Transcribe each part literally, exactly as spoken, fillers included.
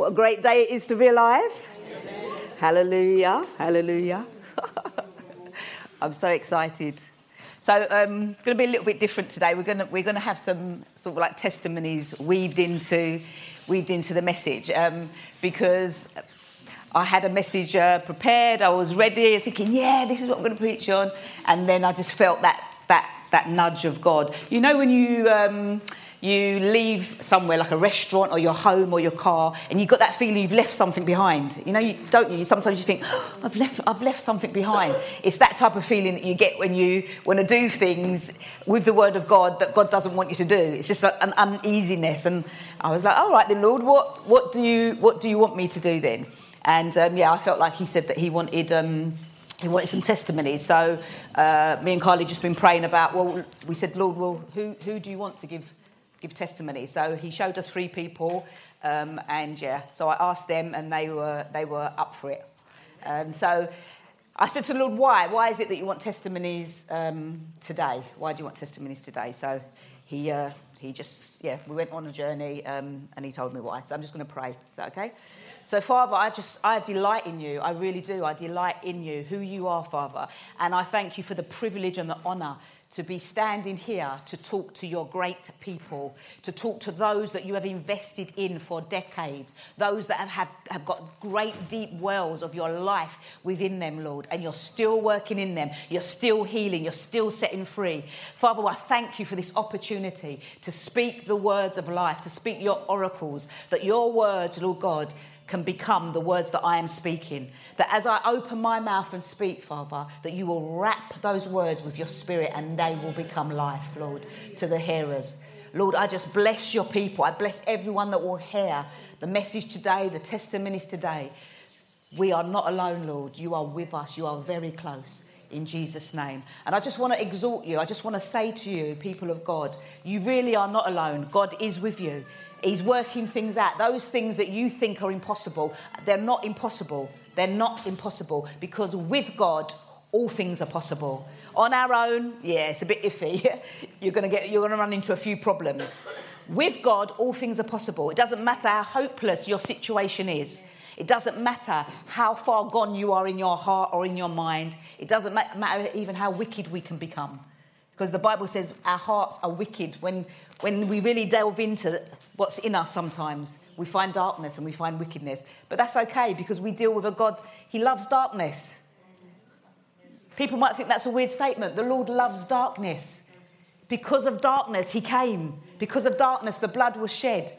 What a great day it is to be alive. Amen. Hallelujah. Hallelujah. I'm so excited. So um, it's going to be a little bit different today. We're going to we're going to have some sort of like testimonies weaved into weaved into the message um, because I had a message uh, prepared. I was ready. I was thinking, yeah, this is what I'm going to preach on. And then I just felt that that that nudge of God. You know, when you um, you leave somewhere like a restaurant or your home or your car, and you've got that feeling you've left something behind. You know, you don't you? Sometimes you think, oh, I've left I've left something behind. It's that type of feeling that you get when you want to do things with the Word of God that God doesn't want you to do. It's just an uneasiness. And I was like, all right, then, Lord, what what do you what do you want me to do then? And um, yeah, I felt like He said that He wanted. Um, He wanted some testimonies, so uh, me and Carly just been praying about. Well, we said, Lord, well, who who do you want to give give testimony? So He showed us three people, um, and yeah, so I asked them, and they were they were up for it. Um, so I said to the Lord, why? Why is it that you want testimonies um, today? Why do you want testimonies today? So he uh, he just yeah, we went on a journey, um, and He told me why. So I'm just going to pray. Is that okay? So, Father, I just, I delight in you. I really do. I delight in you, who you are, Father. And I thank you for the privilege and the honour to be standing here to talk to your great people, to talk to those that you have invested in for decades, those that have, have got great deep wells of your life within them, Lord, and you're still working in them, you're still healing, you're still setting free. Father, I thank you for this opportunity to speak the words of life, to speak your oracles, that your words, Lord God, can become the words that I am speaking. That as I open my mouth and speak, Father, that you will wrap those words with your spirit and they will become life, Lord, to the hearers. Lord, I just bless your people. I bless everyone that will hear the message today, the testimonies today. We are not alone, Lord. You are with us. You are very close. In Jesus' name. And I just want to exhort you. I just want to say to you, people of God, you really are not alone. God is with you. He's working things out. Those things that you think are impossible, they're not impossible. They're not impossible because with God, all things are possible. On our own, yeah, it's a bit iffy. You're going to get, you're going to run into a few problems. With God, all things are possible. It doesn't matter how hopeless your situation is. It doesn't matter how far gone you are in your heart or in your mind. It doesn't ma- matter even how wicked we can become. Because the Bible says our hearts are wicked. When when we really delve into what's in us sometimes, we find darkness and we find wickedness. But that's okay because we deal with a God, He loves darkness. People might think that's a weird statement. The Lord loves darkness. Because of darkness, He came. Because of darkness, the blood was shed.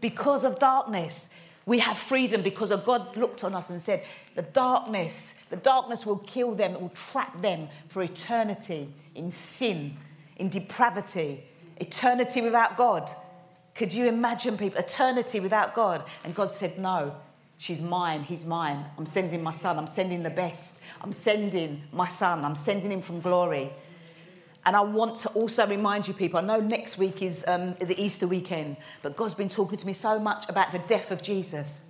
Because of darkness, we have freedom because a God looked on us and said, the darkness, the darkness will kill them, it will trap them for eternity in sin, in depravity, eternity without God. Could you imagine people, eternity without God? And God said, no, she's mine, he's mine. I'm sending my son, I'm sending the best. I'm sending my son, I'm sending him from glory. And I want to also remind you people, I know next week is um, the Easter weekend, but God's been talking to me so much about the death of Jesus.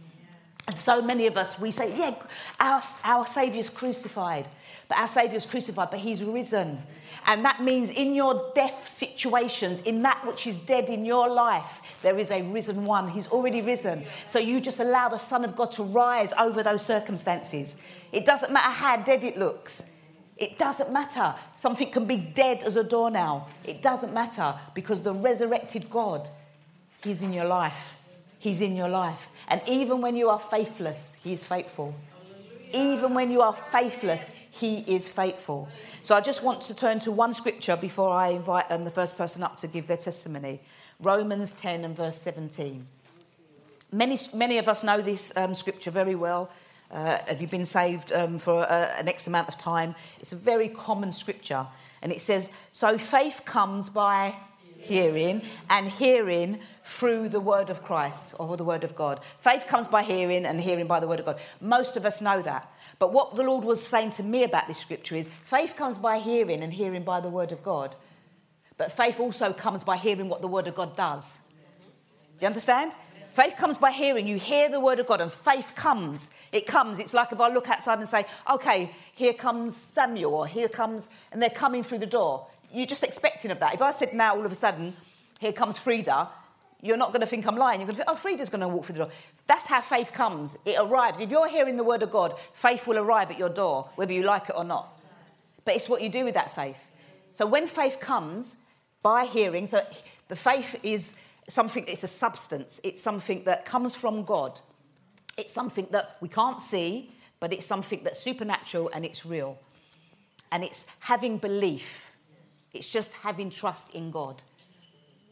And so many of us, we say, yeah, our, our Saviour's crucified, but our Saviour's crucified, but he's risen. And that means in your death situations, in that which is dead in your life, there is a risen one. He's already risen. So you just allow the Son of God to rise over those circumstances. It doesn't matter how dead it looks. It doesn't matter. Something can be dead as a doornail. It doesn't matter because the resurrected God, he's in your life. He's in your life. And even when you are faithless, he is faithful. Even when you are faithless, he is faithful. So I just want to turn to one scripture before I invite um, the first person up to give their testimony. Romans ten and verse seventeen. Many, many of us know this um, scripture very well. Uh, have you been saved um, for uh, an X amount of time? It's a very common scripture. And it says, so faith comes by hearing, and hearing through the word of Christ or the word of God. Faith comes by hearing and hearing by the word of God. Most of us know that. But what the Lord was saying to me about this scripture is faith comes by hearing and hearing by the word of God. But faith also comes by hearing what the word of God does. Do you understand? Faith comes by hearing. You hear the word of God and faith comes. It comes. It's like if I look outside and say, okay, here comes Samuel or here comes, and they're coming through the door. You're just expecting of that. If I said now all of a sudden, here comes Frida, you're not going to think I'm lying. You're going to think, oh, Frida's going to walk through the door. That's how faith comes. It arrives. If you're hearing the word of God, faith will arrive at your door, whether you like it or not. But it's what you do with that faith. So when faith comes by hearing, so the faith is something, it's a substance. It's something that comes from God. It's something that we can't see, but it's something that's supernatural and it's real. And it's having belief. It's just having trust in God.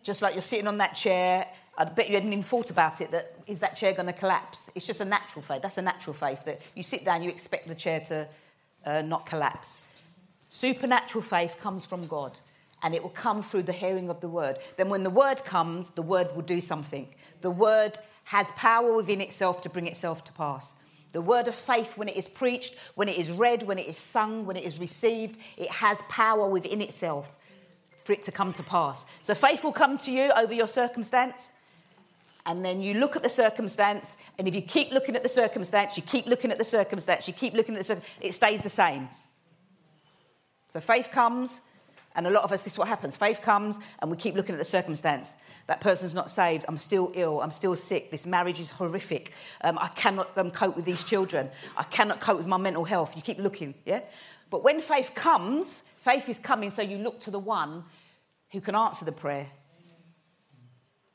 Just like you're sitting on that chair, I bet you hadn't even thought about it, that is that chair going to collapse? It's just a natural faith. That's a natural faith, that you sit down, you expect the chair to uh, not collapse. Supernatural faith comes from God, and it will come through the hearing of the word. Then when the word comes, the word will do something. The word has power within itself to bring itself to pass. The word of faith, when it is preached, when it is read, when it is sung, when it is received, it has power within itself for it to come to pass. So faith will come to you over your circumstance, and then you look at the circumstance, and if you keep looking at the circumstance, you keep looking at the circumstance, you keep looking at the circumstance, it stays the same. So faith comes, and a lot of us, this is what happens. Faith comes, and we keep looking at the circumstance. That person's not saved. I'm still ill. I'm still sick. This marriage is horrific. Um, I cannot um, cope with these children. I cannot cope with my mental health. You keep looking, yeah? But when faith comes, faith is coming, so you look to the one who can answer the prayer.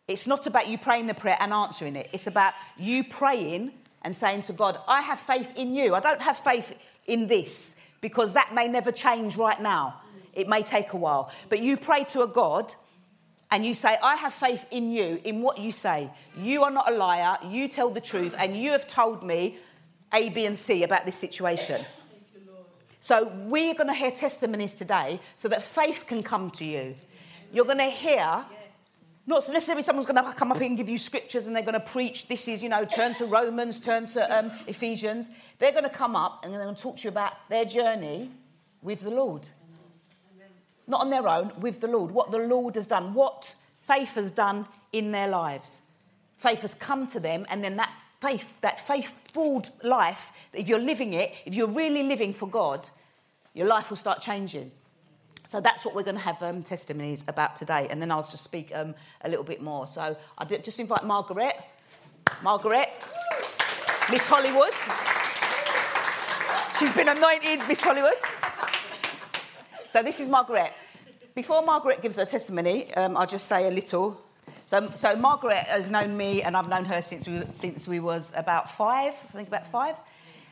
It's not about you praying the prayer and answering it. It's about you praying and saying to God, I have faith in you. I don't have faith in this, because that may never change right now. It may take a while. But you pray to a God and you say, I have faith in you, in what you say. You are not a liar. You tell the truth. And you have told me A, B and C about this situation. Thank you, Lord. So we're going to hear testimonies today so that faith can come to you. You're going to hear... Not necessarily someone's going to come up here and give you scriptures and they're going to preach, this is, you know, turn to Romans, turn to um, Ephesians. They're going to come up and they're going to talk to you about their journey with the Lord. Amen. Not on their own, with the Lord. What the Lord has done, what faith has done in their lives. Faith has come to them, and then that faith, that faith-filled life, if you're living it, if you're really living for God, your life will start changing. So that's what we're going to have um, testimonies about today. And then I'll just speak um, a little bit more. So I just invite Margaret. Margaret. Miss Hollywood. She's been anointed Miss Hollywood. So this is Margaret. Before Margaret gives her testimony, um, I'll just say a little. So, so Margaret has known me, and I've known her since we, since we was about five. I think about five.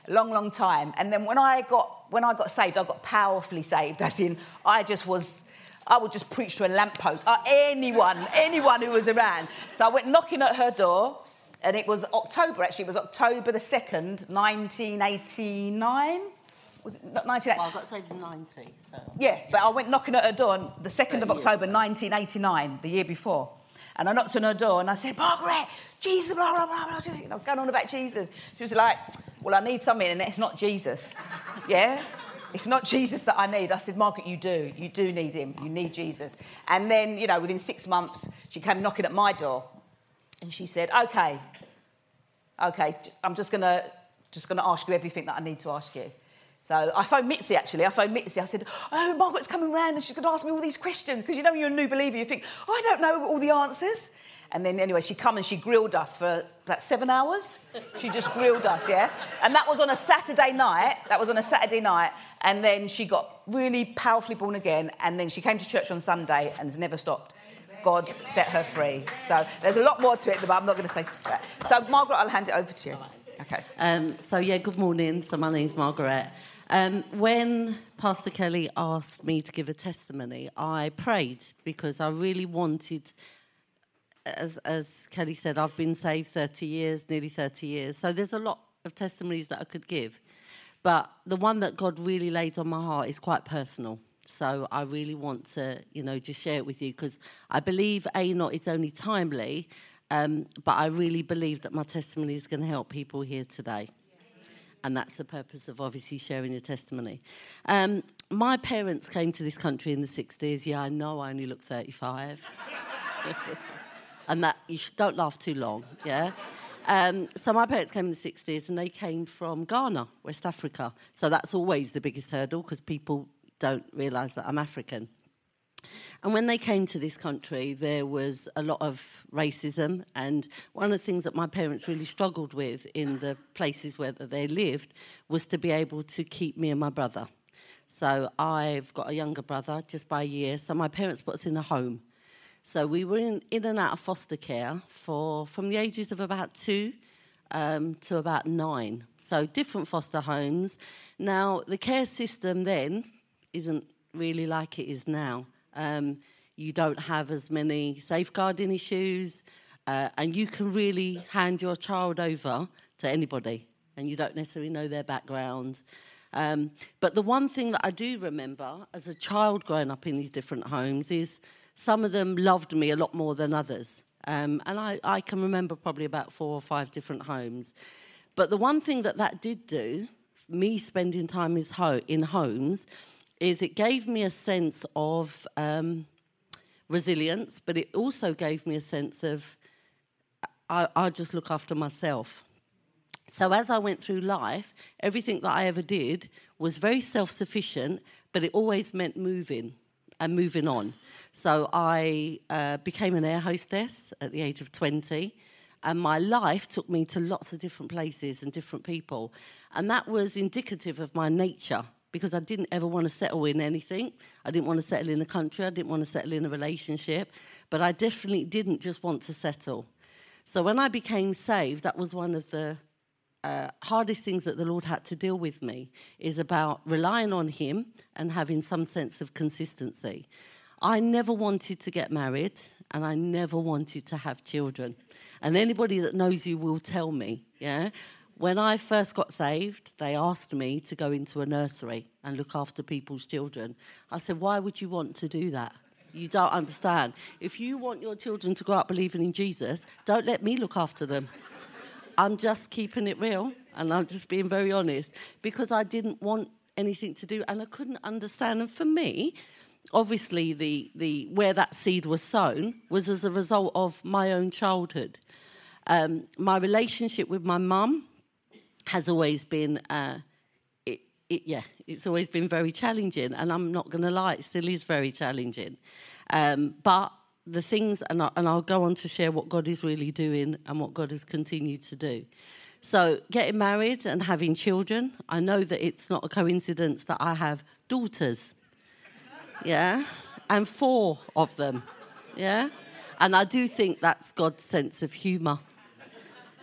Long, long time. And then when I got when I got saved, I got powerfully saved. As in, I just was, I would just preach to a lamppost. Uh, anyone, anyone who was around. So I went knocking at her door, and it was October, actually. It was October the second, nineteen eighty-nine. Was it not nineteen eighty-nine? Well, I got saved in ninety, so... Yeah, but I went knocking at her door on the second of October, nineteen eighty-nine, the year before. And I knocked on her door and I said, Margaret, Jesus, blah, blah, blah, blah. You know, going on about Jesus. She was like, well, I need something, and it's not Jesus. Yeah? It's not Jesus that I need. I said, Margaret, you do. You do need him. You need Jesus. And then, you know, within six months, she came knocking at my door and she said, OK, OK, I'm just going to just going to ask you everything that I need to ask you. So I phoned Mitzi, actually. I phoned Mitzi. I said, oh, Margaret's coming round and she's going to ask me all these questions. Because, you know, when you're a new believer, you think, oh, I don't know all the answers. And then, anyway, she come and she grilled us for about seven hours. She just grilled us, yeah? And that was on a Saturday night. That was on a Saturday night. And then she got really powerfully born again. And then she came to church on Sunday and has never stopped. God set her free. So there's a lot more to it, but I'm not going to say that. So, Margaret, I'll hand it over to you. Okay. Um, so, yeah, good morning. So my name's Margaret. Um, when Pastor Kelly asked me to give a testimony, I prayed because I really wanted, as, as Kelly said, I've been saved thirty years, nearly thirty years. So there's a lot of testimonies that I could give. But the one that God really laid on my heart is quite personal. So I really want to, you know, just share it with you because I believe, A, not it's only timely, um, but I really believe that my testimony is going to help people here today. And that's the purpose of obviously sharing your testimony. Um, my parents came to this country in the sixties. Yeah, I know I only look thirty-five. And that, you should, don't laugh too long, yeah? Um, so my parents came in the sixties and they came from Ghana, West Africa. So that's always the biggest hurdle because people don't realise that I'm African. And when they came to this country, there was a lot of racism. And one of the things that my parents really struggled with in the places where they lived was to be able to keep me and my brother. So I've got a younger brother just by a year. So my parents put us in a home. So we were in, in and out of foster care for from the ages of about two um, to about nine. So different foster homes. Now, the care system then isn't really like it is now. Um, you don't have as many safeguarding issues, uh, and you can really hand your child over to anybody, and you don't necessarily know their background. Um, but the one thing that I do remember as a child growing up in these different homes is some of them loved me a lot more than others. Um, and I, I can remember probably about four or five different homes. But the one thing that that did do, me spending time is ho- in homes, is it gave me a sense of um, resilience, but it also gave me a sense of I, I just look after myself. So as I went through life, everything that I ever did was very self-sufficient, but it always meant moving and moving on. So I uh, became an air hostess at the age of twenty, and my life took me to lots of different places and different people. And that was indicative of my nature, because I didn't ever want to settle in anything. I didn't want to settle in a country. I didn't want to settle in a relationship. But I definitely didn't just want to settle. So when I became saved, that was one of the uh, hardest things that the Lord had to deal with me, is about relying on him and having some sense of consistency. I never wanted to get married, and I never wanted to have children. And anybody that knows you will tell me, yeah? When I first got saved, they asked me to go into a nursery and look after people's children. I said, why would you want to do that? You don't understand. If you want your children to grow up believing in Jesus, don't let me look after them. I'm just keeping it real, and I'm just being very honest, because I didn't want anything to do, and I couldn't understand. And for me, obviously, the, the where that seed was sown was as a result of my own childhood. Um, my relationship with my mum has always been, uh, it, it, yeah, it's always been very challenging. And I'm not going to lie, it still is very challenging. Um, but the things, and, I, and I'll go on to share what God is really doing and what God has continued to do. So getting married and having children, I know that it's not a coincidence that I have daughters, yeah, and four of them, yeah. And I do think that's God's sense of humour.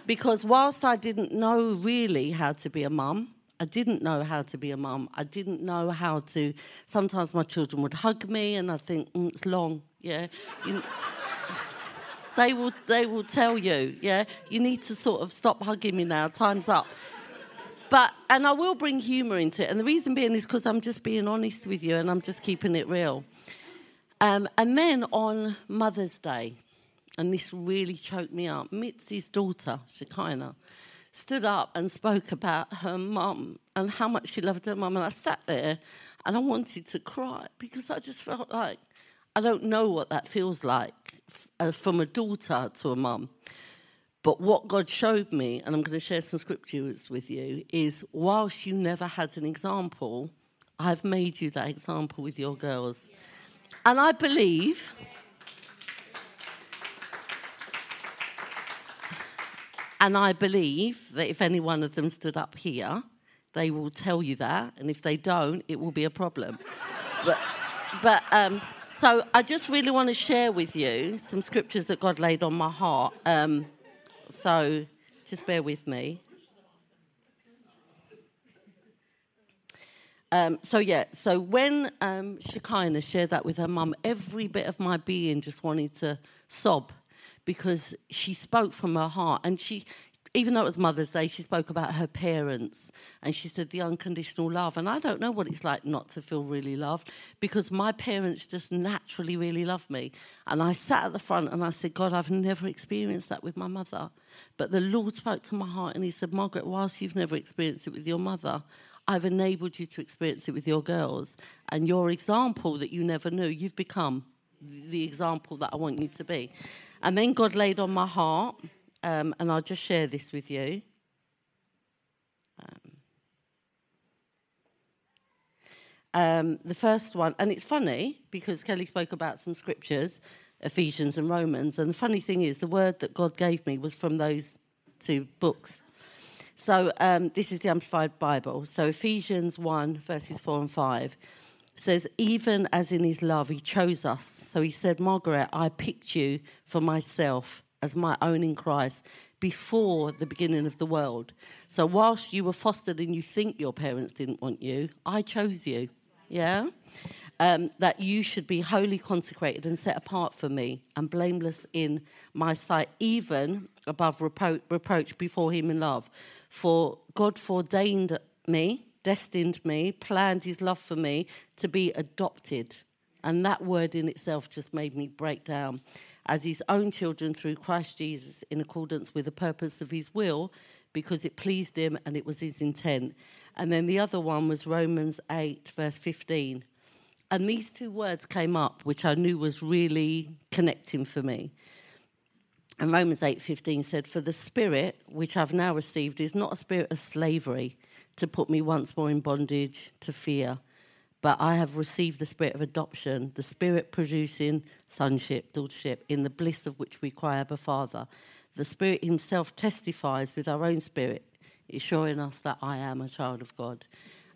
Because whilst I didn't know really how to be a mum, I didn't know how to be a mum. I didn't know how to... Sometimes my children would hug me and I'd think, mm, it's long, yeah. You, they will they will tell you, yeah, you need to sort of stop hugging me now, time's up. But, and I will bring humour into it. And the reason being is because I'm just being honest with you and I'm just keeping it real. Um, and then on Mother's Day... and this really choked me up, Mitzi's daughter, Shekinah, stood up and spoke about her mum and how much she loved her mum. And I sat there and I wanted to cry because I just felt like, I don't know what that feels like as from a daughter to a mum. But what God showed me, and I'm going to share some scriptures with you, is whilst you never had an example, I've made you that example with your girls. And I believe... And I believe that if any one of them stood up here, they will tell you that. And if they don't, it will be a problem. but but um, so I just really want to share with you some scriptures that God laid on my heart. Um, so just bear with me. Um, so, yeah, so when um, Shekinah shared that with her mum, every bit of my being just wanted to sob, because she spoke from her heart. And she, even though it was Mother's Day, she spoke about her parents. And she said the unconditional love. And I don't know what it's like not to feel really loved, because my parents just naturally really loved me. And I sat at the front and I said, God, I've never experienced that with my mother. But the Lord spoke to my heart and he said, Margaret, whilst you've never experienced it with your mother, I've enabled you to experience it with your girls. And your example that you never knew, you've become the example that I want you to be. And then God laid on my heart, um, and I'll just share this with you. Um, Um, the first one, and it's funny because Kelly spoke about some scriptures, Ephesians and Romans, and the funny thing is the word that God gave me was from those two books. So um, this is the Amplified Bible. So Ephesians one, verses four and five says, even as in his love he chose us. So he said, Margaret, I picked you for myself as my own in Christ before the beginning of the world. So whilst you were fostered and you think your parents didn't want you, I chose you. Yeah? Um, that you should be wholly consecrated and set apart for me and blameless in my sight, even above repro- reproach before him in love. For God foreordained me, destined me, planned his love for me to be adopted. And that word in itself just made me break down. As his own children through Christ Jesus in accordance with the purpose of his will, because it pleased him and it was his intent. And then the other one was Romans eight, verse fifteen. And these two words came up, which I knew was really connecting for me. And Romans eight fifteen said, for the spirit which I've now received is not a spirit of slavery to put me once more in bondage to fear, but I have received the spirit of adoption, the spirit producing sonship, daughtership, in the bliss of which we cry, Abba, Father. The spirit himself testifies with our own spirit, assuring us that I am a child of God.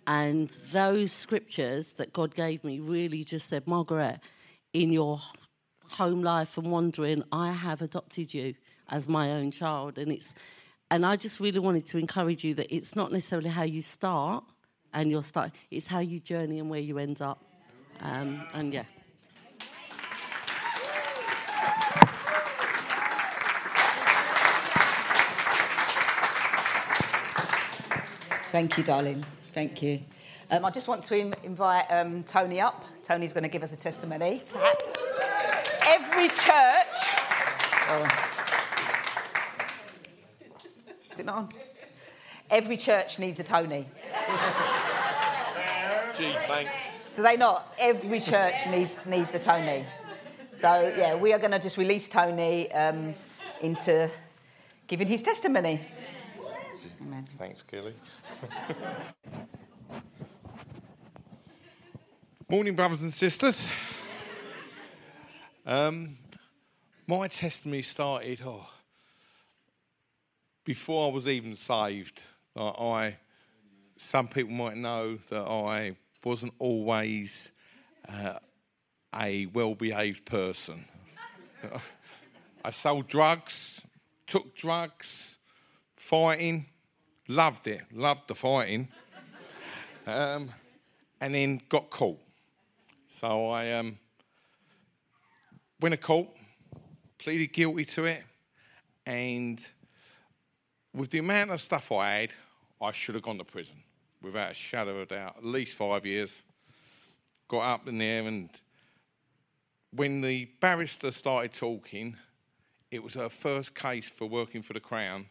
And those scriptures that God gave me really just said, Margaret, in your home life and wandering, I have adopted you as my own child. And it's, and I just really wanted to encourage you that it's not necessarily how you start and your start, it's how you journey and where you end up. Um, and yeah. Thank you, darling. Thank you. Um, I just want to im- invite um, Tony up. Tony's going to give us a testimony. Every church... Oh. Is it not on? Every church needs a Tony. Gee, thanks. Do they not? Every church needs needs a Tony. So, yeah, we are going to just release Tony um, into giving his testimony. Amen. Thanks, Kelly. Morning, brothers and sisters. Um, my testimony started oh, before I was even saved. Like I, some people might know that I wasn't always uh, a well-behaved person. I sold drugs, took drugs, fighting. Loved it, loved the fighting, um, and then got caught. So I um, went to court, pleaded guilty to it, and with the amount of stuff I had, I should have gone to prison, without a shadow of a doubt, at least five years. Got up in there, and when the barrister started talking, it was her first case for working for the Crown,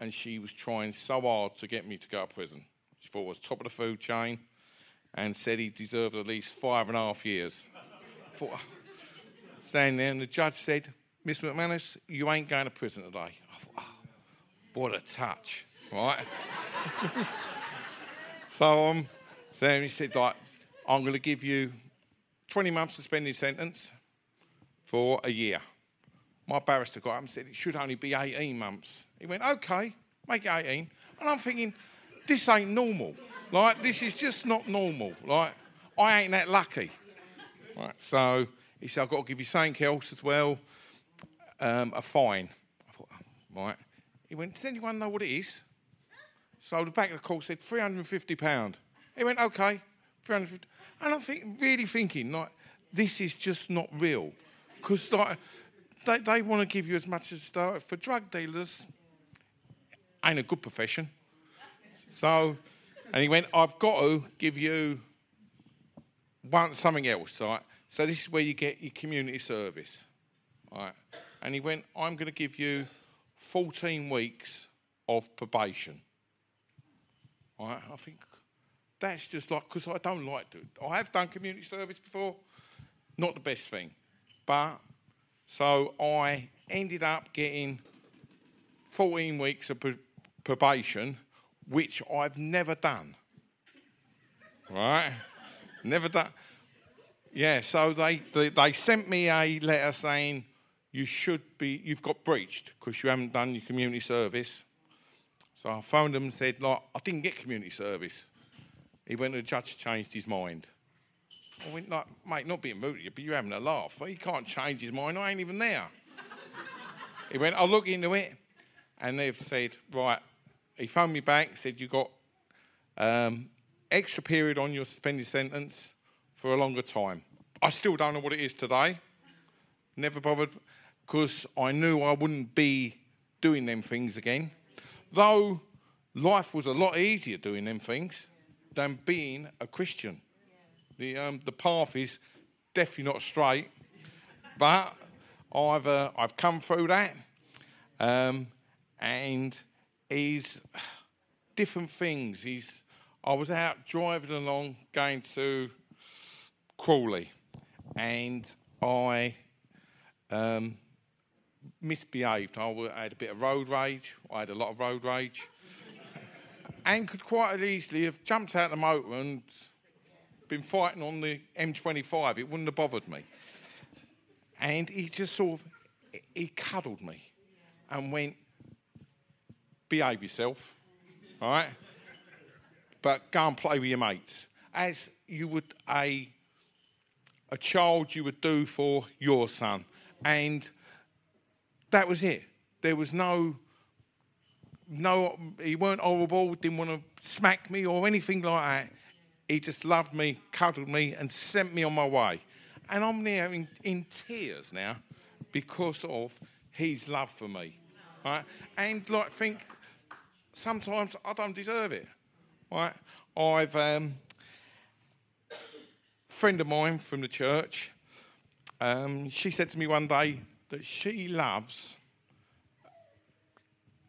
and she was trying so hard to get me to go to prison. She thought I was top of the food chain and said he deserved at least five and a half years. I thought, standing there, and the judge said, Miss McManus, you ain't going to prison today. I thought, oh, what a touch, right? so um, so he said, like, I'm going to give you twenty months suspended sentence for a year. My barrister got up and said, it should only be eighteen months. He went, OK, make it eighteen. And I'm thinking, this ain't normal. Like, this is just not normal. Like, I ain't that lucky. Right, so he said, I've got to give you something else as well, um, a fine. I thought, oh, right. He went, does anyone know what it is? So the back of the call said, three hundred fifty pounds. He went, OK, three hundred fifty. And I'm think, really thinking, like, this is just not real. Because, like... They, they want to give you as much as uh, for drug dealers. Ain't a good profession. So, and he went, I've got to give you one something else, right? So this is where you get your community service, right? And he went, I'm going to give you fourteen weeks of probation, right? I think that's just like, because I don't like to. I have done community service before. Not the best thing, but... So I ended up getting fourteen weeks of pr- probation, which I've never done, right? Never done. Yeah, so they, they, they sent me a letter saying you should be, you've got breached because you haven't done your community service. So I phoned them and said, like, I didn't get community service. He went to the judge, changed his mind. I went, like, mate, not being rude to you, but you're having a laugh. Well, he can't change his mind. I ain't even there. He went, I'll look into it. And they've said, right, he phoned me back, said you got um, extra period on your suspended sentence for a longer time. I still don't know what it is today. Never bothered, because I knew I wouldn't be doing them things again. Though life was a lot easier doing them things than being a Christian. The um, the path is definitely not straight, but I've uh, I've come through that, um, and he's different things. He's I was out driving along going to Crawley, and I um, misbehaved. I had a bit of road rage. I had a lot of road rage, and could quite easily have jumped out the motor and been fighting on the M twenty-five, it wouldn't have bothered me. And he just sort of, he cuddled me and went, behave yourself, all right? But go and play with your mates. As you would a, a child you would do for your son. And that was it. There was no, no, he weren't horrible, didn't want to smack me or anything like that. He just loved me, cuddled me, and sent me on my way. And I'm now in, in tears now because of his love for me. Right? And, like, think, sometimes I don't deserve it. Right? I've... Um, a friend of mine from the church, um, she said to me one day that she loves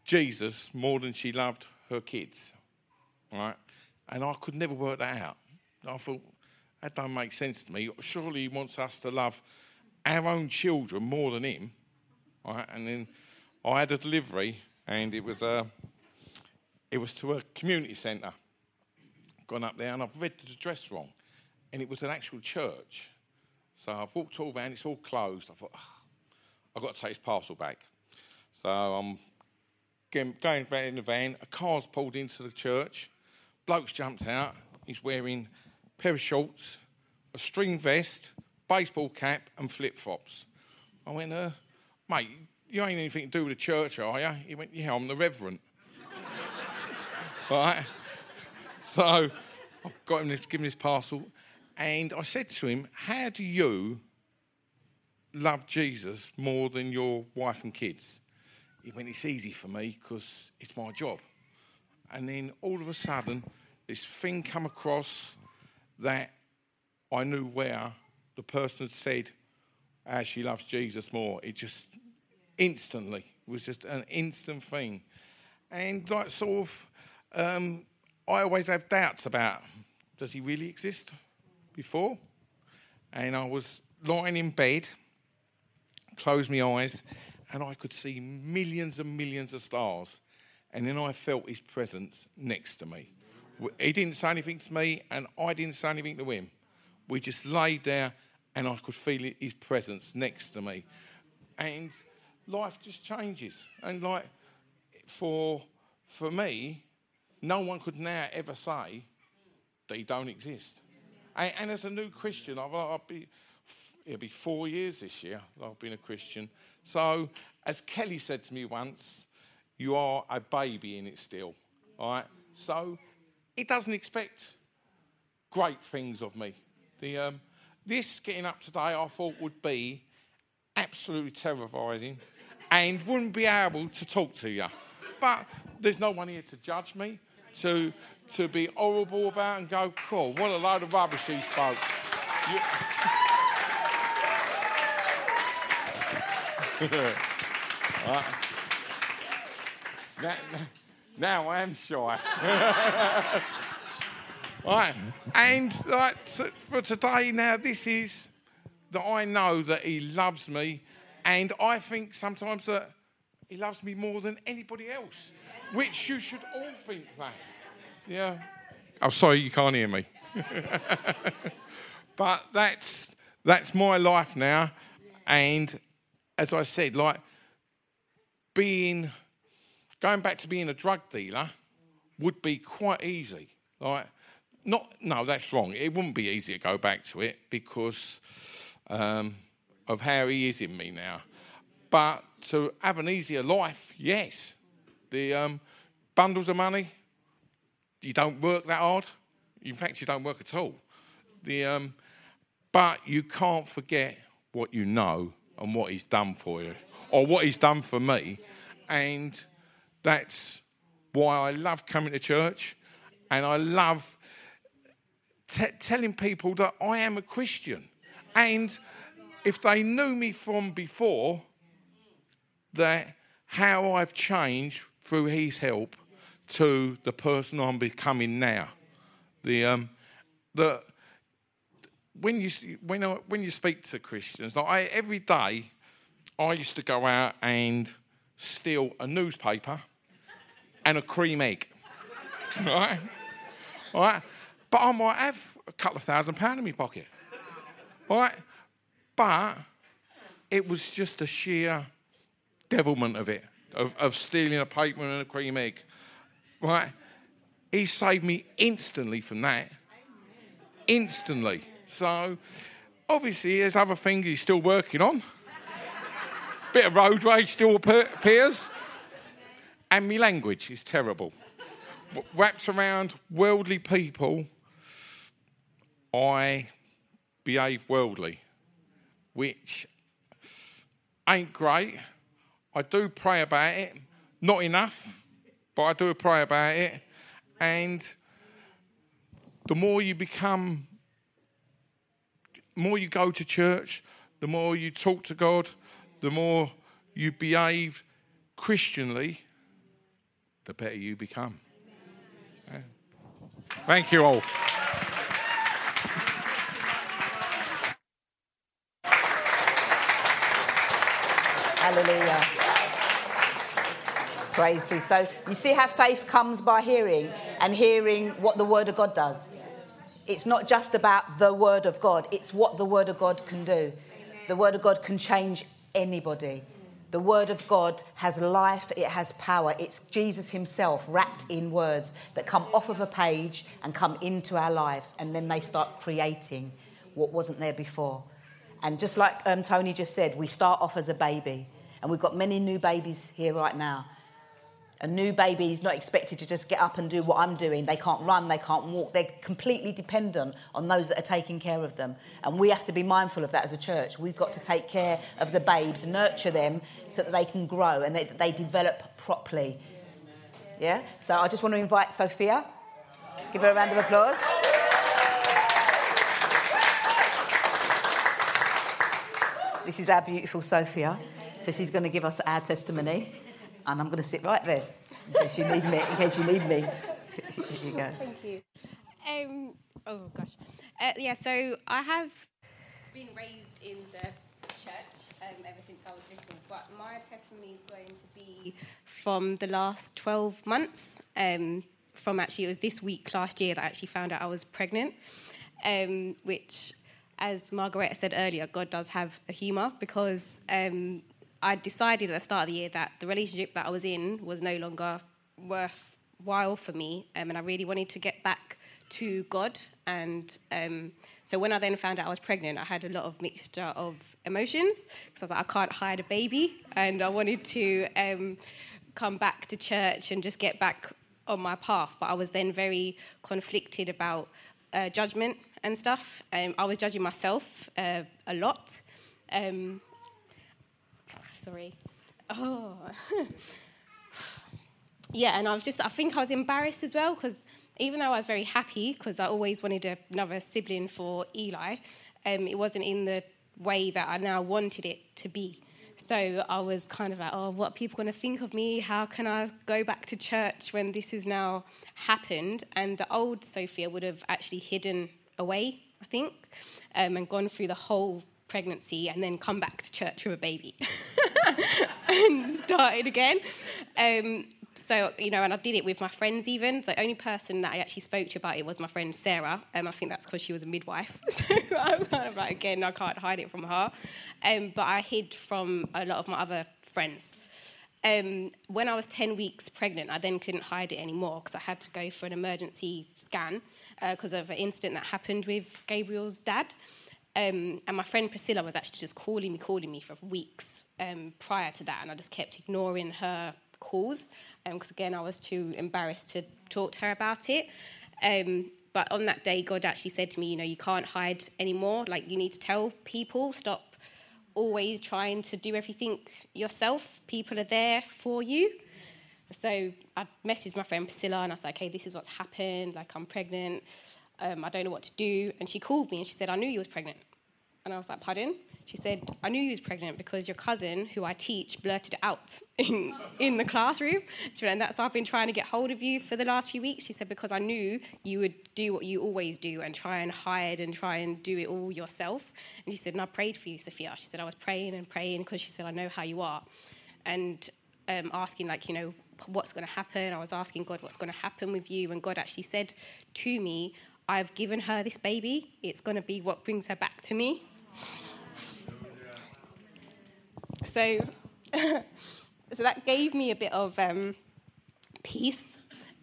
Jesus more than she loved her kids. Right? And I could never work that out. I thought, that don't make sense to me. Surely he wants us to love our own children more than him. All right, and then I had a delivery, and it was a, it was to a community centre. Gone up there, and I've read the address wrong. And it was an actual church. So I've walked all around, it's all closed. I thought, oh, I've got to take this parcel back. So I'm getting, going back in the van. A car's pulled into the church. Bloke's jumped out, he's wearing a pair of shorts, a string vest, baseball cap and flip-flops. I went, uh, mate, you ain't anything to do with the church, are you? He went, yeah, I'm the reverend. Right? So I got him to give him this parcel and I said to him, how do you love Jesus more than your wife and kids? He went, it's easy for me because it's my job. And then all of a sudden, this thing come across that I knew where the person had said, ah, she loves Jesus more. It just instantly was just an instant thing. And like sort of, um, I always have doubts about, does he really exist before? And I was lying in bed, closed my eyes, and I could see millions and millions of stars. And then I felt his presence next to me. He didn't say anything to me, and I didn't say anything to him. We just laid there, and I could feel his presence next to me. And life just changes. And like, for for me, no one could now ever say that he don't exist. And, and as a new Christian, I've, I've been, it'll be four years this year that I've been a Christian. So, as Kelly said to me once, you are a baby in it still, all right? So it doesn't expect great things of me. The um, this getting up today, I thought, would be absolutely terrifying and wouldn't be able to talk to you. But there's no one here to judge me, to to be horrible about and go, cool, what a load of rubbish these folks. All right. Now, now I am shy. Right. And like, for today, now, this is that I know that he loves me. And I think sometimes that he loves me more than anybody else, which you should all think that. Yeah. I'm sorry, you can't hear me. But that's that's my life now. And as I said, like being going back to being a drug dealer would be quite easy. Like not no, that's wrong. It wouldn't be easy to go back to it because um, of how he is in me now. But to have an easier life, yes. The um, bundles of money, you don't work that hard. In fact, you don't work at all. The um, but you can't forget what you know and what he's done for you, or what he's done for me. And that's why I love coming to church, and I love t- telling people that I am a Christian. And if they knew me from before, that how I've changed through his help to the person I'm becoming now. The um, the when you when I, when you speak to Christians, like I, every day, I used to go out and steal a newspaper and a cream egg, right? All right, but I might have a couple of thousand pounds in my pocket, all right? But it was just a sheer devilment of it, of, of stealing a paper and a cream egg, right? He saved me instantly from that. Amen. Instantly. So, obviously, there's other things he's still working on. Bit of road rage still appears. And my language is terrible. Wrapped around worldly people, I behave worldly, which ain't great. I do pray about it. Not enough, but I do pray about it. And the more you become, the more you go to church, the more you talk to God, the more you behave Christianly, the better you become. Yeah. Thank you all. Hallelujah. Praise be. So you see how faith comes by hearing, and hearing what the Word of God does. It's not just about the Word of God. It's what the Word of God can do. Amen. The Word of God can change anybody. The Word of God has life. It has power. It's Jesus himself wrapped in words that come off of a page and come into our lives. And then they start creating what wasn't there before. And just like um, Tony just said, we start off as a baby. And we've got many new babies here right now. A new baby is not expected to just get up and do what I'm doing. They can't run, they can't walk. They're completely dependent on those that are taking care of them. And we have to be mindful of that as a church. We've got to take care of the babes, nurture them so that they can grow and that they develop properly. Yeah? So I just want to invite Sophia. Give her a round of applause. This is our beautiful Sophia. So she's going to give us our testimony. And I'm going to sit right there in case you need me. In case you need me. Here you go. Thank you. Um, oh, gosh. Uh, yeah, so I have been raised in the church um, ever since I was little, but my testimony is going to be from the last twelve months. Um, from actually, it was this week last year that I actually found out I was pregnant, um, which, as Margaret said earlier, God does have a humour because... Um, I decided at the start of the year that the relationship that I was in was no longer worthwhile for me, um, and I really wanted to get back to God. And um, so when I then found out I was pregnant, I had a lot of mixture of emotions, because I was like, I can't hide a baby, and I wanted to um, come back to church and just get back on my path. But I was then very conflicted about uh, judgment and stuff. Um, I was judging myself uh, a lot. Um, Sorry. Oh. Yeah, and I was just, I think I was embarrassed as well, because even though I was very happy, because I always wanted another sibling for Eli, um, it wasn't in the way that I now wanted it to be. So I was kind of like, oh, what are people going to think of me? How can I go back to church when this has now happened? And the old Sophia would have actually hidden away, I think, um, and gone through the whole pregnancy and then come back to church with a baby and started again. Um, So, you know, and I did it with my friends even. The only person that I actually spoke to about it was my friend Sarah. Um, I think that's because she was a midwife. So I was kind of like, again, I can't hide it from her. Um, but I hid from a lot of my other friends. Um, when I was ten weeks pregnant, I then couldn't hide it anymore because I had to go for an emergency scan because uh, of an incident that happened with Gabriel's dad. Um, and my friend Priscilla was actually just calling me, calling me for weeks um, prior to that. And I just kept ignoring her calls because, um, again, I was too embarrassed to talk to her about it. Um, but on that day, God actually said to me, you know, you can't hide anymore. Like, you need to tell people, stop always trying to do everything yourself. People are there for you. So I messaged my friend Priscilla and I was like, hey, this is what's happened. Like, I'm pregnant. Um, I don't know what to do. And she called me and she said, I knew you was pregnant. And I was like, pardon? She said, I knew you was pregnant because your cousin, who I teach, blurted it out in, in the classroom. She went, and that's why I've been trying to get hold of you for the last few weeks. She said, because I knew you would do what you always do and try and hide and try and do it all yourself. And she said, and I prayed for you, Sophia. She said, I was praying and praying because she said, I know how you are. And um, asking, like, you know, what's going to happen? I was asking God what's going to happen with you. And God actually said to me, I've given her this baby. It's going to be what brings her back to me. So, so that gave me a bit of um, peace,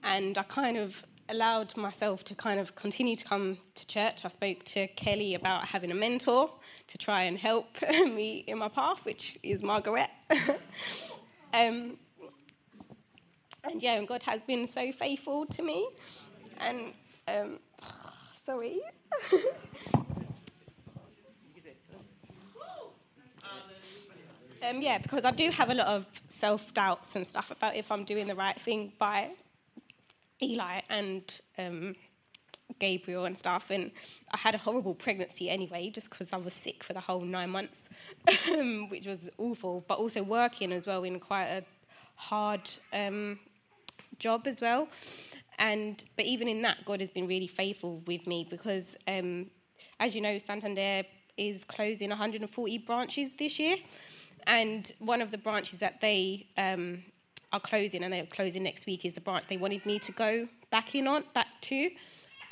and I kind of allowed myself to kind of continue to come to church. I spoke to Kelly about having a mentor to try and help me in my path, which is Margaret. um, and yeah, and God has been so faithful to me. And um, sorry. Um, yeah, because I do have a lot of self-doubts and stuff about if I'm doing the right thing by Eli and um, Gabriel and stuff. And I had a horrible pregnancy anyway, just because I was sick for the whole nine months, which was awful. But also working as well in quite a hard um, job as well. And but even in that, God has been really faithful with me because, um, as you know, Santander is closing one hundred forty branches this year. And one of the branches that they um, are closing, and they're closing next week, is the branch they wanted me to go back in on, back to.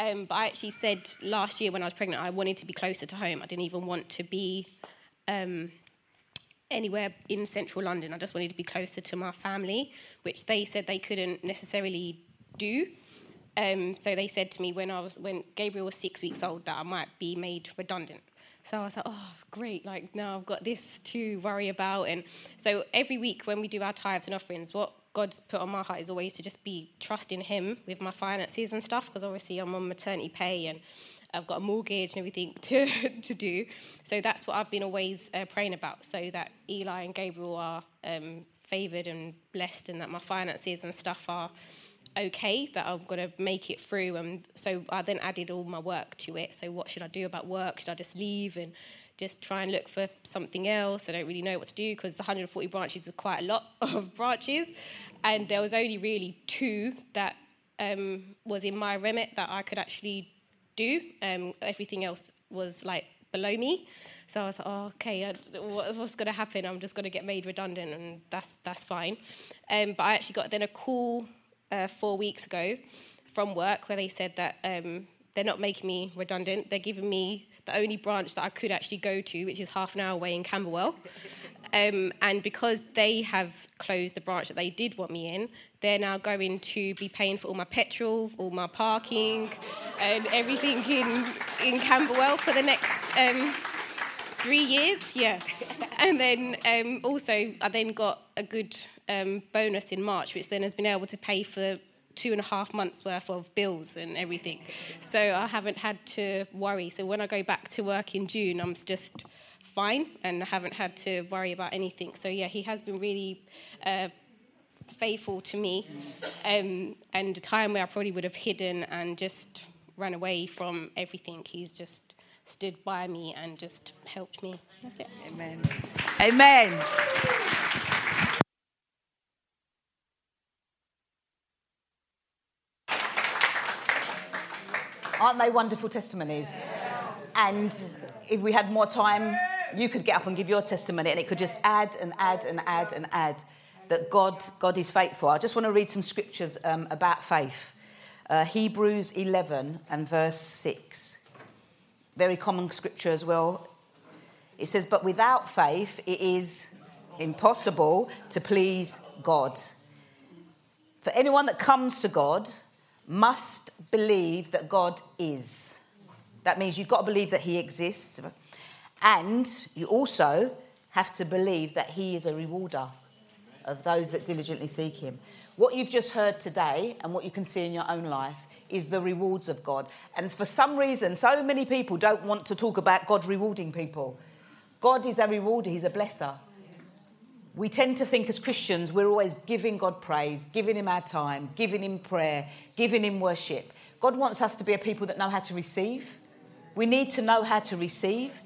Um, but I actually said last year when I was pregnant, I wanted to be closer to home. I didn't even want to be um, anywhere in central London. I just wanted to be closer to my family, which they said they couldn't necessarily do. Um, so they said to me when I was when Gabriel was six weeks old that I might be made redundant. So I was like, oh, great, like, now I've got this to worry about. And so every week when we do our tithes and offerings, what God's put on my heart is always to just be trusting him with my finances and stuff, because obviously I'm on maternity pay and I've got a mortgage and everything to, to do. So that's what I've been always uh, praying about, so that Eli and Gabriel are um, favoured and blessed, and that my finances and stuff are okay, that I've got to make it through. And so I then added all my work to it. So what should I do about work? Should I just leave and just try and look for something else? I don't really know what to do, because one hundred forty branches is quite a lot of branches, and there was only really two that um, was in my remit that I could actually do. Um, everything else was like below me. So I was like, oh, okay, I, what, what's going to happen? I'm just going to get made redundant, and that's that's fine. Um, but I actually got then a call Uh, four weeks ago from work where they said that um, they're not making me redundant. They're giving me the only branch that I could actually go to, which is half an hour away in Camberwell. Um, and because they have closed the branch that they did want me in, they're now going to be paying for all my petrol, all my parking, and everything in, in Camberwell for the next um, three years. Yeah. And then um, also I then got a good Um, bonus in March, which then has been able to pay for two and a half months worth of bills and everything. So I haven't had to worry. So when I go back to work in June, I'm just fine, and I haven't had to worry about anything. So yeah, he has been really uh, faithful to me, um, and a time where I probably would have hidden and just run away from everything, he's just stood by me and just helped me. That's it. Amen. Amen. Aren't they wonderful testimonies? Yes. And if we had more time, you could get up and give your testimony, and it could just add and add and add and add. that God, God is faithful. I just want to read some scriptures um, about faith. Uh, Hebrews eleven and verse six. Very common scripture as well. It says, but without faith it is impossible to please God. For anyone that comes to God must believe that God is. That means you've got to believe that he exists. And you also have to believe that he is a rewarder of those that diligently seek him. What you've just heard today and what you can see in your own life is the rewards of God. And for some reason, so many people don't want to talk about God rewarding people. God is a rewarder. He's a blesser. We tend to think as Christians we're always giving God praise, giving him our time, giving him prayer, giving him worship. God wants us to be a people that know how to receive. We need to know how to receive.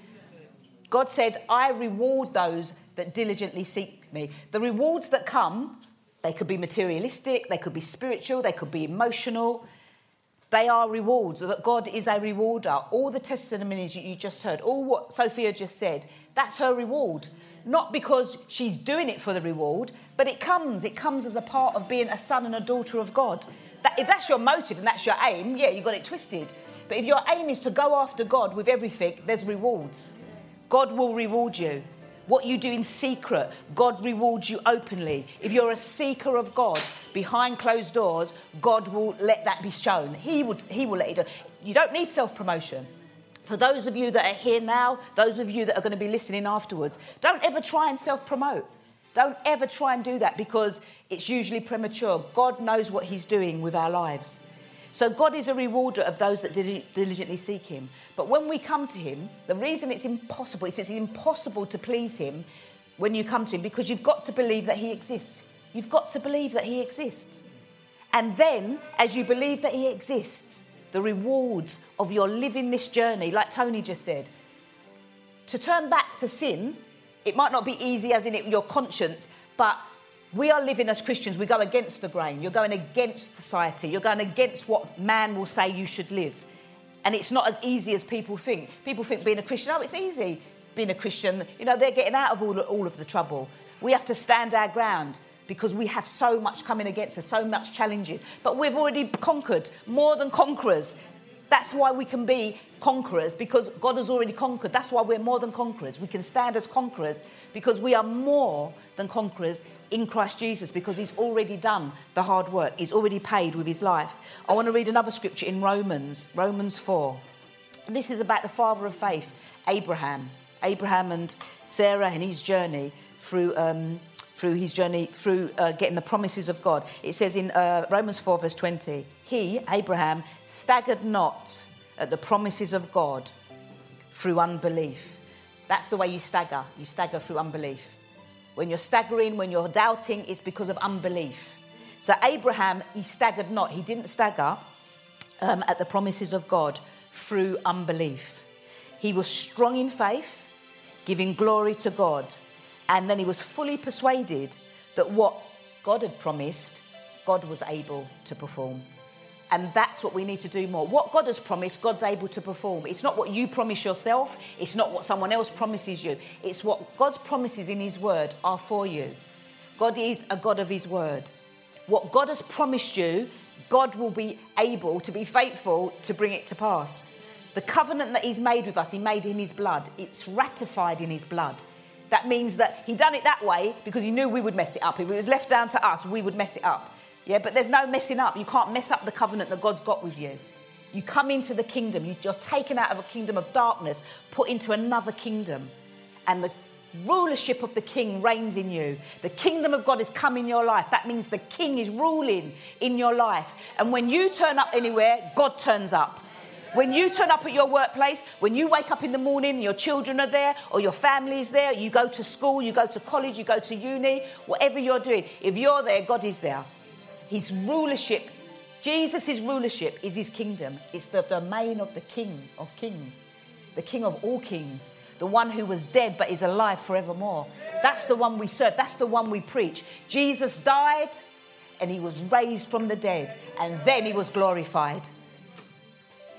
God said, I reward those that diligently seek me. The rewards that come, they could be materialistic, they could be spiritual, they could be emotional. They are rewards, that God is a rewarder. All the testimonies you just heard, all what Sophia just said, that's her reward. Not because she's doing it for the reward, but it comes. It comes as a part of being a son and a daughter of God. That, if that's your motive and that's your aim, yeah, you got it twisted. But if your aim is to go after God with everything, there's rewards. God will reward you. What you do in secret, God rewards you openly. If you're a seeker of God behind closed doors, God will let that be shown. He would, He will let you do. You don't need self-promotion. For those of you that are here now, those of you that are going to be listening afterwards, don't ever try and self-promote. Don't ever try and do that because it's usually premature. God knows what he's doing with our lives. So God is a rewarder of those that diligently seek him. But when we come to him, the reason it's impossible, is it's impossible to please him when you come to him, because you've got to believe that he exists. You've got to believe that he exists. And then, as you believe that he exists, the rewards of your living this journey, like Tony just said, to turn back to sin, it might not be easy as in it, your conscience, but we are living as Christians. We go against the grain. You're going against society. You're going against what man will say you should live. And it's not as easy as people think. People think being a Christian, oh, it's easy being a Christian. You know, they're getting out of all, all of the trouble. We have to stand our ground because we have so much coming against us, so much challenges. But we've already conquered, more than conquerors. That's why we can be conquerors, because God has already conquered. That's why we're more than conquerors. We can stand as conquerors because we are more than conquerors in Christ Jesus, because he's already done the hard work. He's already paid with his life. I want to read another scripture in Romans, Romans four. This is about the father of faith, Abraham. Abraham and Sarah and his journey through um, through his journey, through uh, getting the promises of God. It says in uh, Romans four, verse twenty, he, Abraham, staggered not at the promises of God through unbelief. That's the way you stagger. You stagger through unbelief. When you're staggering, when you're doubting, it's because of unbelief. So Abraham, he staggered not. He didn't stagger um, at the promises of God through unbelief. He was strong in faith, giving glory to God. And then he was fully persuaded that what God had promised, God was able to perform. And that's what we need to do more. What God has promised, God's able to perform. It's not what you promise yourself. It's not what someone else promises you. It's what God's promises in his word are for you. God is a God of his word. What God has promised you, God will be able to be faithful to bring it to pass. The covenant that he's made with us, he made in his blood. It's ratified in his blood. That means that he done it that way because he knew we would mess it up. If it was left down to us, we would mess it up. Yeah, but there's no messing up. You can't mess up the covenant that God's got with you. You come into the kingdom. You, you're taken out of a kingdom of darkness, put into another kingdom. And the rulership of the king reigns in you. The kingdom of God has come in your life. That means the king is ruling in your life. And when you turn up anywhere, God turns up. When you turn up at your workplace, when you wake up in the morning, your children are there or your family is there, you go to school, you go to college, you go to uni, whatever you're doing, if you're there, God is there. His rulership, Jesus' rulership is his kingdom. It's the domain of the King of kings, the King of all kings, the one who was dead but is alive forevermore. That's the one we serve. That's the one we preach. Jesus died and he was raised from the dead and then he was glorified.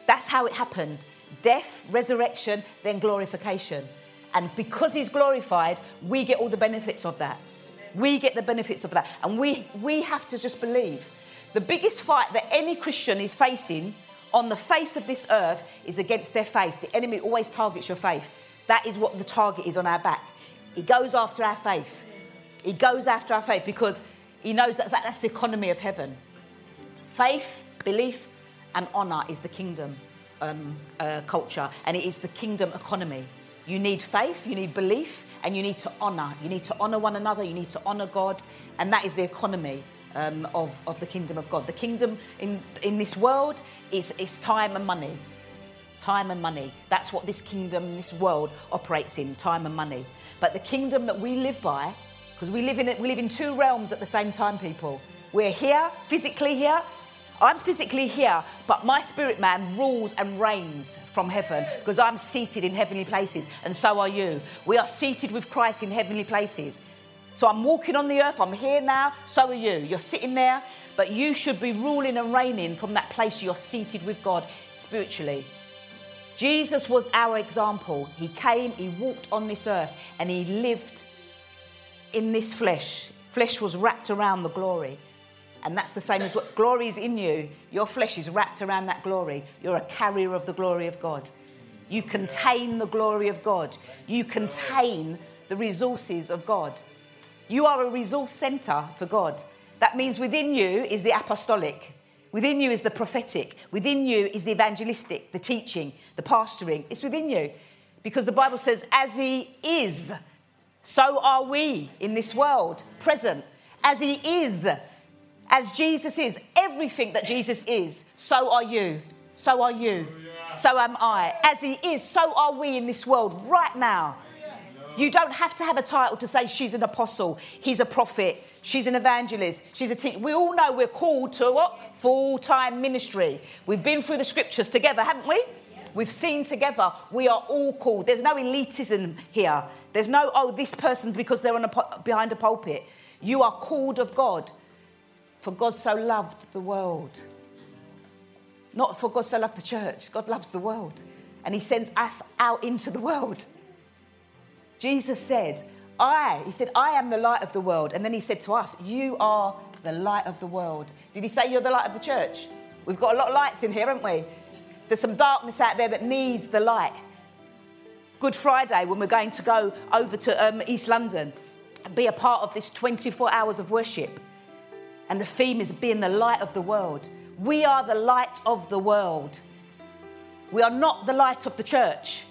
That's how it happened. Death, resurrection, then glorification. And because he's glorified, we get all the benefits of that. We get the benefits of that. And we, we have to just believe. The biggest fight that any Christian is facing on the face of this earth is against their faith. The enemy always targets your faith. That is what the target is on our back. He goes after our faith. He goes after our faith because he knows that that's the economy of heaven. Faith, belief, and honour is the kingdom um, uh, culture, and it is the kingdom economy. You need faith, you need belief, and you need to honour. You need to honour one another, you need to honour God, and that is the economy um, of, of the kingdom of God. The kingdom in, in this world is, is time and money. Time and money. That's what this kingdom, this world operates in, time and money. But the kingdom that we live by, because we live in it, we live in two realms at the same time, people. We're here, physically here. I'm physically here, but my spirit man rules and reigns from heaven because I'm seated in heavenly places, and so are you. We are seated with Christ in heavenly places. So I'm walking on the earth, I'm here now, so are you. You're sitting there, but you should be ruling and reigning from that place you're seated with God spiritually. Jesus was our example. He came, he walked on this earth, and he lived in this flesh. Flesh was wrapped around the glory. And that's the same as what glory is in you. Your flesh is wrapped around that glory. You're a carrier of the glory of God. You contain the glory of God. You contain the resources of God. You are a resource centre for God. That means within you is the apostolic. Within you is the prophetic. Within you is the evangelistic, the teaching, the pastoring. It's within you. Because the Bible says, as he is, so are we in this world, present. As he is, as Jesus is, everything that Jesus is, so are you, so are you, so am I. As he is, so are we in this world right now. You don't have to have a title to say she's an apostle, he's a prophet, she's an evangelist, she's a teacher. We all know we're called to what? Full-time ministry. We've been through the scriptures together, haven't we? We've seen together, we are all called. There's no elitism here. There's no, oh, this person because they're on a, behind a pulpit. You are called of God. For God so loved the world. Not for God so loved the church. God loves the world. And he sends us out into the world. Jesus said, I, he said, I am the light of the world. And then he said to us, you are the light of the world. Did he say you're the light of the church? We've got a lot of lights in here, haven't we? There's some darkness out there that needs the light. Good Friday, when we're going to go over to um, East London and be a part of this twenty-four hours of worship. And the theme is being the light of the world. We are the light of the world. We are not the light of the church.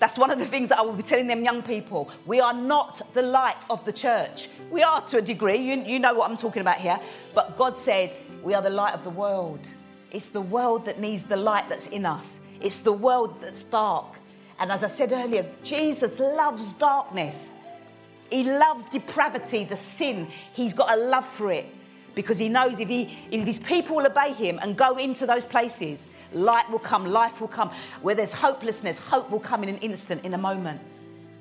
That's one of the things that I will be telling them young people. We are not the light of the church. We are to a degree. You, you know what I'm talking about here. But God said, we are the light of the world. It's the world that needs the light that's in us. It's the world that's dark. And as I said earlier, Jesus loves darkness. He loves depravity, the sin. He's got a love for it because he knows if he if his people will obey him and go into those places, light will come, life will come. Where there's hopelessness, hope will come in an instant, in a moment.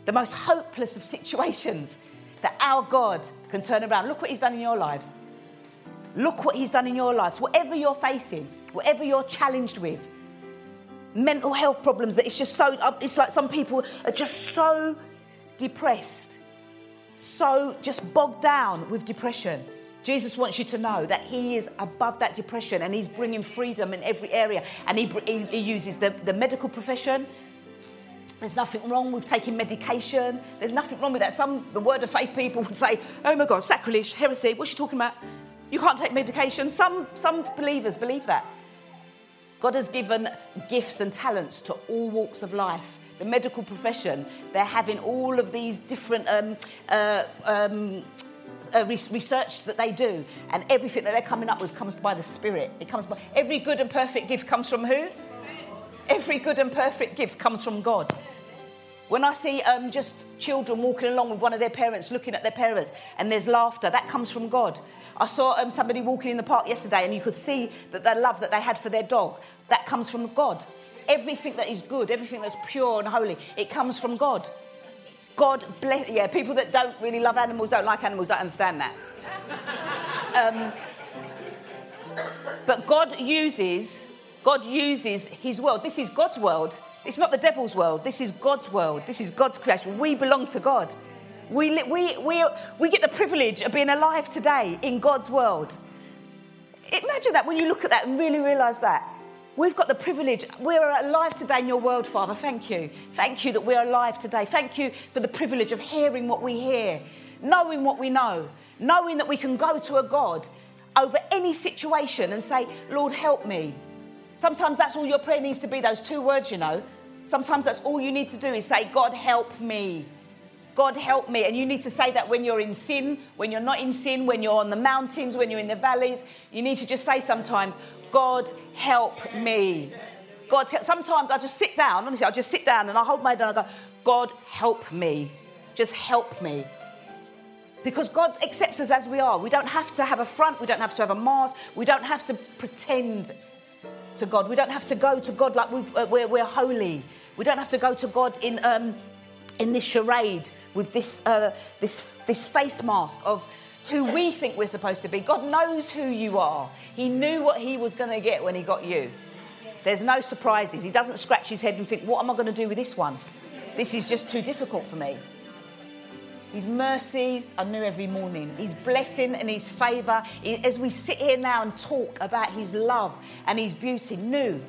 The most hopeless of situations that our God can turn around. Look what he's done in your lives. Look what he's done in your lives. Whatever you're facing, whatever you're challenged with, mental health problems, that it's just so, it's like some people are just so depressed. So just bogged down with depression. Jesus wants you to know that he is above that depression and he's bringing freedom in every area. And he, he, he uses the, the medical profession. There's nothing wrong with taking medication. There's nothing wrong with that. Some, the word of faith people would say, oh my God, sacrilege, heresy, what's she talking about? You can't take medication. Some, some believers believe that. God has given gifts and talents to all walks of life. The medical profession, they're having all of these different um, uh, um, uh, research that they do, and everything that they're coming up with comes by the Spirit. It comes by every good and perfect gift comes from who? Every good and perfect gift comes from God. When I see um, just children walking along with one of their parents, looking at their parents, and there's laughter, that comes from God. I saw um, somebody walking in the park yesterday, and you could see that the love that they had for their dog, that comes from God. Everything that is good, everything that's pure and holy, it comes from God. God bless... Yeah, people that don't really love animals, don't like animals, don't understand that. um, but God uses... God uses his world. This is God's world. It's not the devil's world. This is God's world. This is God's creation. We belong to God. We, we, we, we get the privilege of being alive today in God's world. Imagine that when you look at that and really realise that. We've got the privilege. We're alive today in your world, Father. Thank you. Thank you that we're alive today. Thank you for the privilege of hearing what we hear, knowing what we know, knowing that we can go to a God over any situation and say, Lord, help me. Sometimes that's all your prayer needs to be, those two words, you know. Sometimes that's all you need to do is say, God, help me. God, help me. And you need to say that when you're in sin, when you're not in sin, when you're on the mountains, when you're in the valleys. You need to just say sometimes, God, help me. God, sometimes I just sit down, honestly, I just sit down and I hold my head and I go, God, help me. Just help me. Because God accepts us as we are. We don't have to have a front. We don't have to have a mask. We don't have to pretend to God. We don't have to go to God like we've, uh, we're, we're holy. We don't have to go to God in... Um, in this charade with this uh, this this face mask of who we think we're supposed to be. God knows who you are. He knew what he was going to get when he got you. There's no surprises. He doesn't scratch his head and think, what am I going to do with this one? This is just too difficult for me. His mercies are new every morning. His blessing and his favour. As we sit here now and talk about his love and his beauty, new.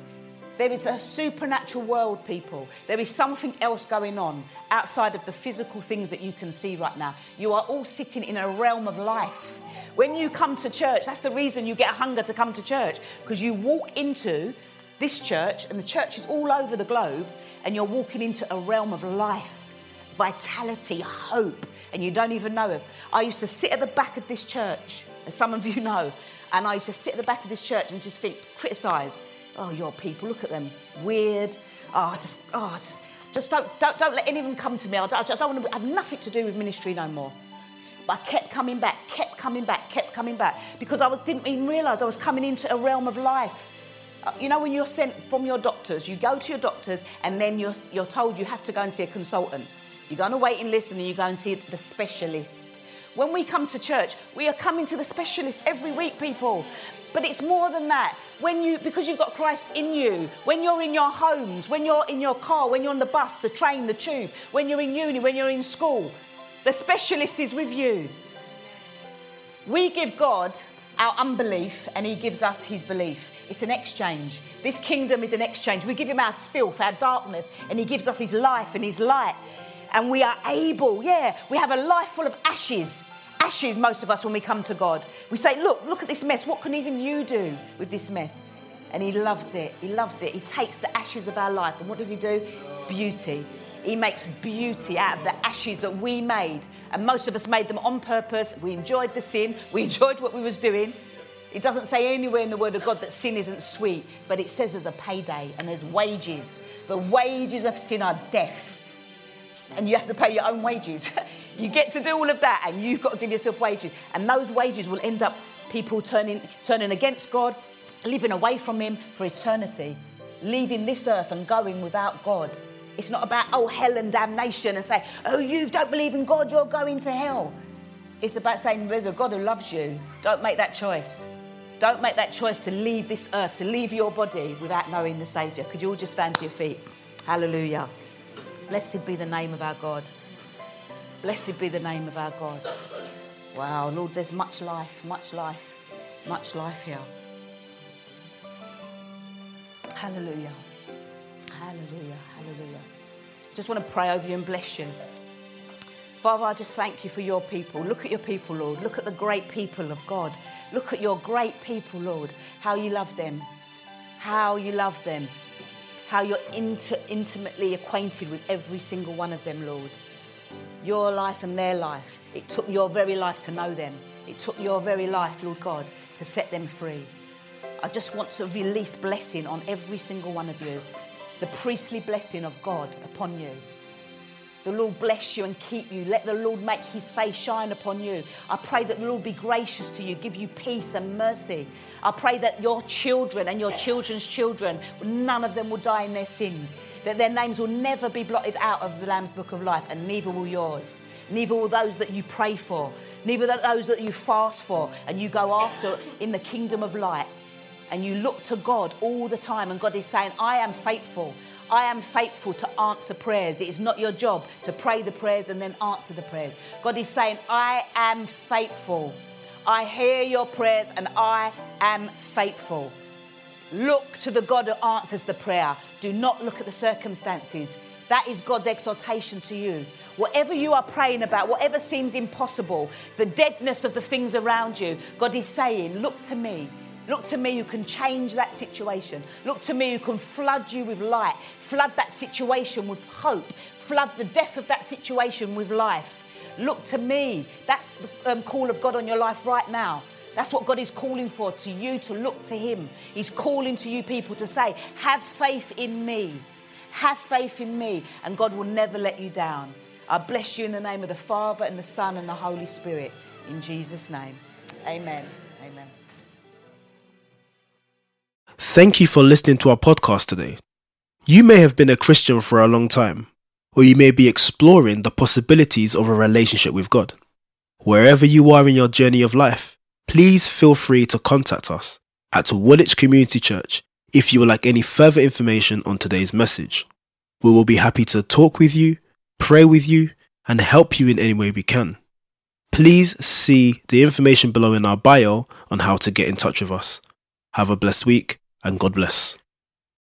There is a supernatural world, people. There is something else going on outside of the physical things that you can see right now. You are all sitting in a realm of life. When you come to church, that's the reason you get a hunger to come to church, because you walk into this church, and the church is all over the globe, and you're walking into a realm of life, vitality, hope, and you don't even know it. I used to sit at the back of this church, as some of you know, and I used to sit at the back of this church and just think, criticise. Oh, your people, look at them, weird. Oh, just, oh, just, just don't, don't, don't let any of them come to me. I don't, I don't want to have nothing to do with ministry no more. But I kept coming back, kept coming back, kept coming back, because I was, didn't even realise I was coming into a realm of life. You know, when you're sent from your doctors, you go to your doctors, and then you're, you're told you have to go and see a consultant. You go on a waiting list, and then you go and see the specialist. When we come to church, we are coming to the specialist every week, people. But it's more than that. When you, because you've got Christ in you, when you're in your homes, when you're in your car, when you're on the bus, the train, the tube, when you're in uni, when you're in school, the specialist is with you. We give God our unbelief and he gives us his belief. It's an exchange. This kingdom is an exchange. We give him our filth, our darkness, and he gives us his life and his light. And we are able, yeah, we have a life full of ashes. Ashes, most of us, when we come to God. We say, look, look at this mess. What can even you do with this mess? And he loves it. He loves it. He takes the ashes of our life. And what does he do? Beauty. He makes beauty out of the ashes that we made. And most of us made them on purpose. We enjoyed the sin. We enjoyed what we was doing. It doesn't say anywhere in the Word of God that sin isn't sweet. But it says there's a payday and there's wages. The wages of sin are death. And you have to pay your own wages. You get to do all of that, and you've got to give yourself wages. And those wages will end up people turning turning against God, living away from him for eternity, leaving this earth and going without God. It's not about, oh, hell and damnation and say, oh, you don't believe in God, you're going to hell. It's about saying there's a God who loves you. Don't make that choice. Don't make that choice to leave this earth, to leave your body without knowing the Saviour. Could you all just stand to your feet? Hallelujah. Blessed be the name of our God. Blessed be the name of our God. Wow, Lord, there's much life, much life, much life here. Hallelujah. Hallelujah. Hallelujah. Just want to pray over you and bless you. Father, I just thank you for your people. Look at your people, Lord. Look at the great people of God. Look at your great people, Lord. How you love them. How you love them. How you're inter- intimately acquainted with every single one of them, Lord. Your life and their life. It took your very life to know them. It took your very life, Lord God, to set them free. I just want to release blessing on every single one of you. The priestly blessing of God upon you. The Lord bless you and keep you. Let the Lord make his face shine upon you. I pray that the Lord be gracious to you, give you peace and mercy. I pray that your children and your children's children, none of them will die in their sins, that their names will never be blotted out of the Lamb's Book of Life, and neither will yours. Neither will those that you pray for, neither those that you fast for and you go after in the kingdom of light. and you look to God all the time, and God is saying, I am faithful. I am faithful to answer prayers. It is not your job to pray the prayers and then answer the prayers. God is saying, I am faithful. I hear your prayers and I am faithful. Look to the God who answers the prayer. Do not look at the circumstances. That is God's exhortation to you. Whatever you are praying about, whatever seems impossible, the deadness of the things around you, God is saying, look to me. Look to me who can change that situation. Look to me who can flood you with light, flood that situation with hope, flood the depth of that situation with life. Look to me. That's the um, call of God on your life right now. That's what God is calling for, to you to look to him. He's calling to you people to say, have faith in me. Have faith in me, and God will never let you down. I bless you in the name of the Father and the Son and the Holy Spirit. In Jesus' name, amen. Amen. Thank you for listening to our podcast today. You may have been a Christian for a long time, or you may be exploring the possibilities of a relationship with God. Wherever you are in your journey of life, please feel free to contact us at Woolwich Community Church if you would like any further information on today's message. We will be happy to talk with you, pray with you, and help you in any way we can. Please see the information below in our bio on how to get in touch with us. Have a blessed week, and God bless.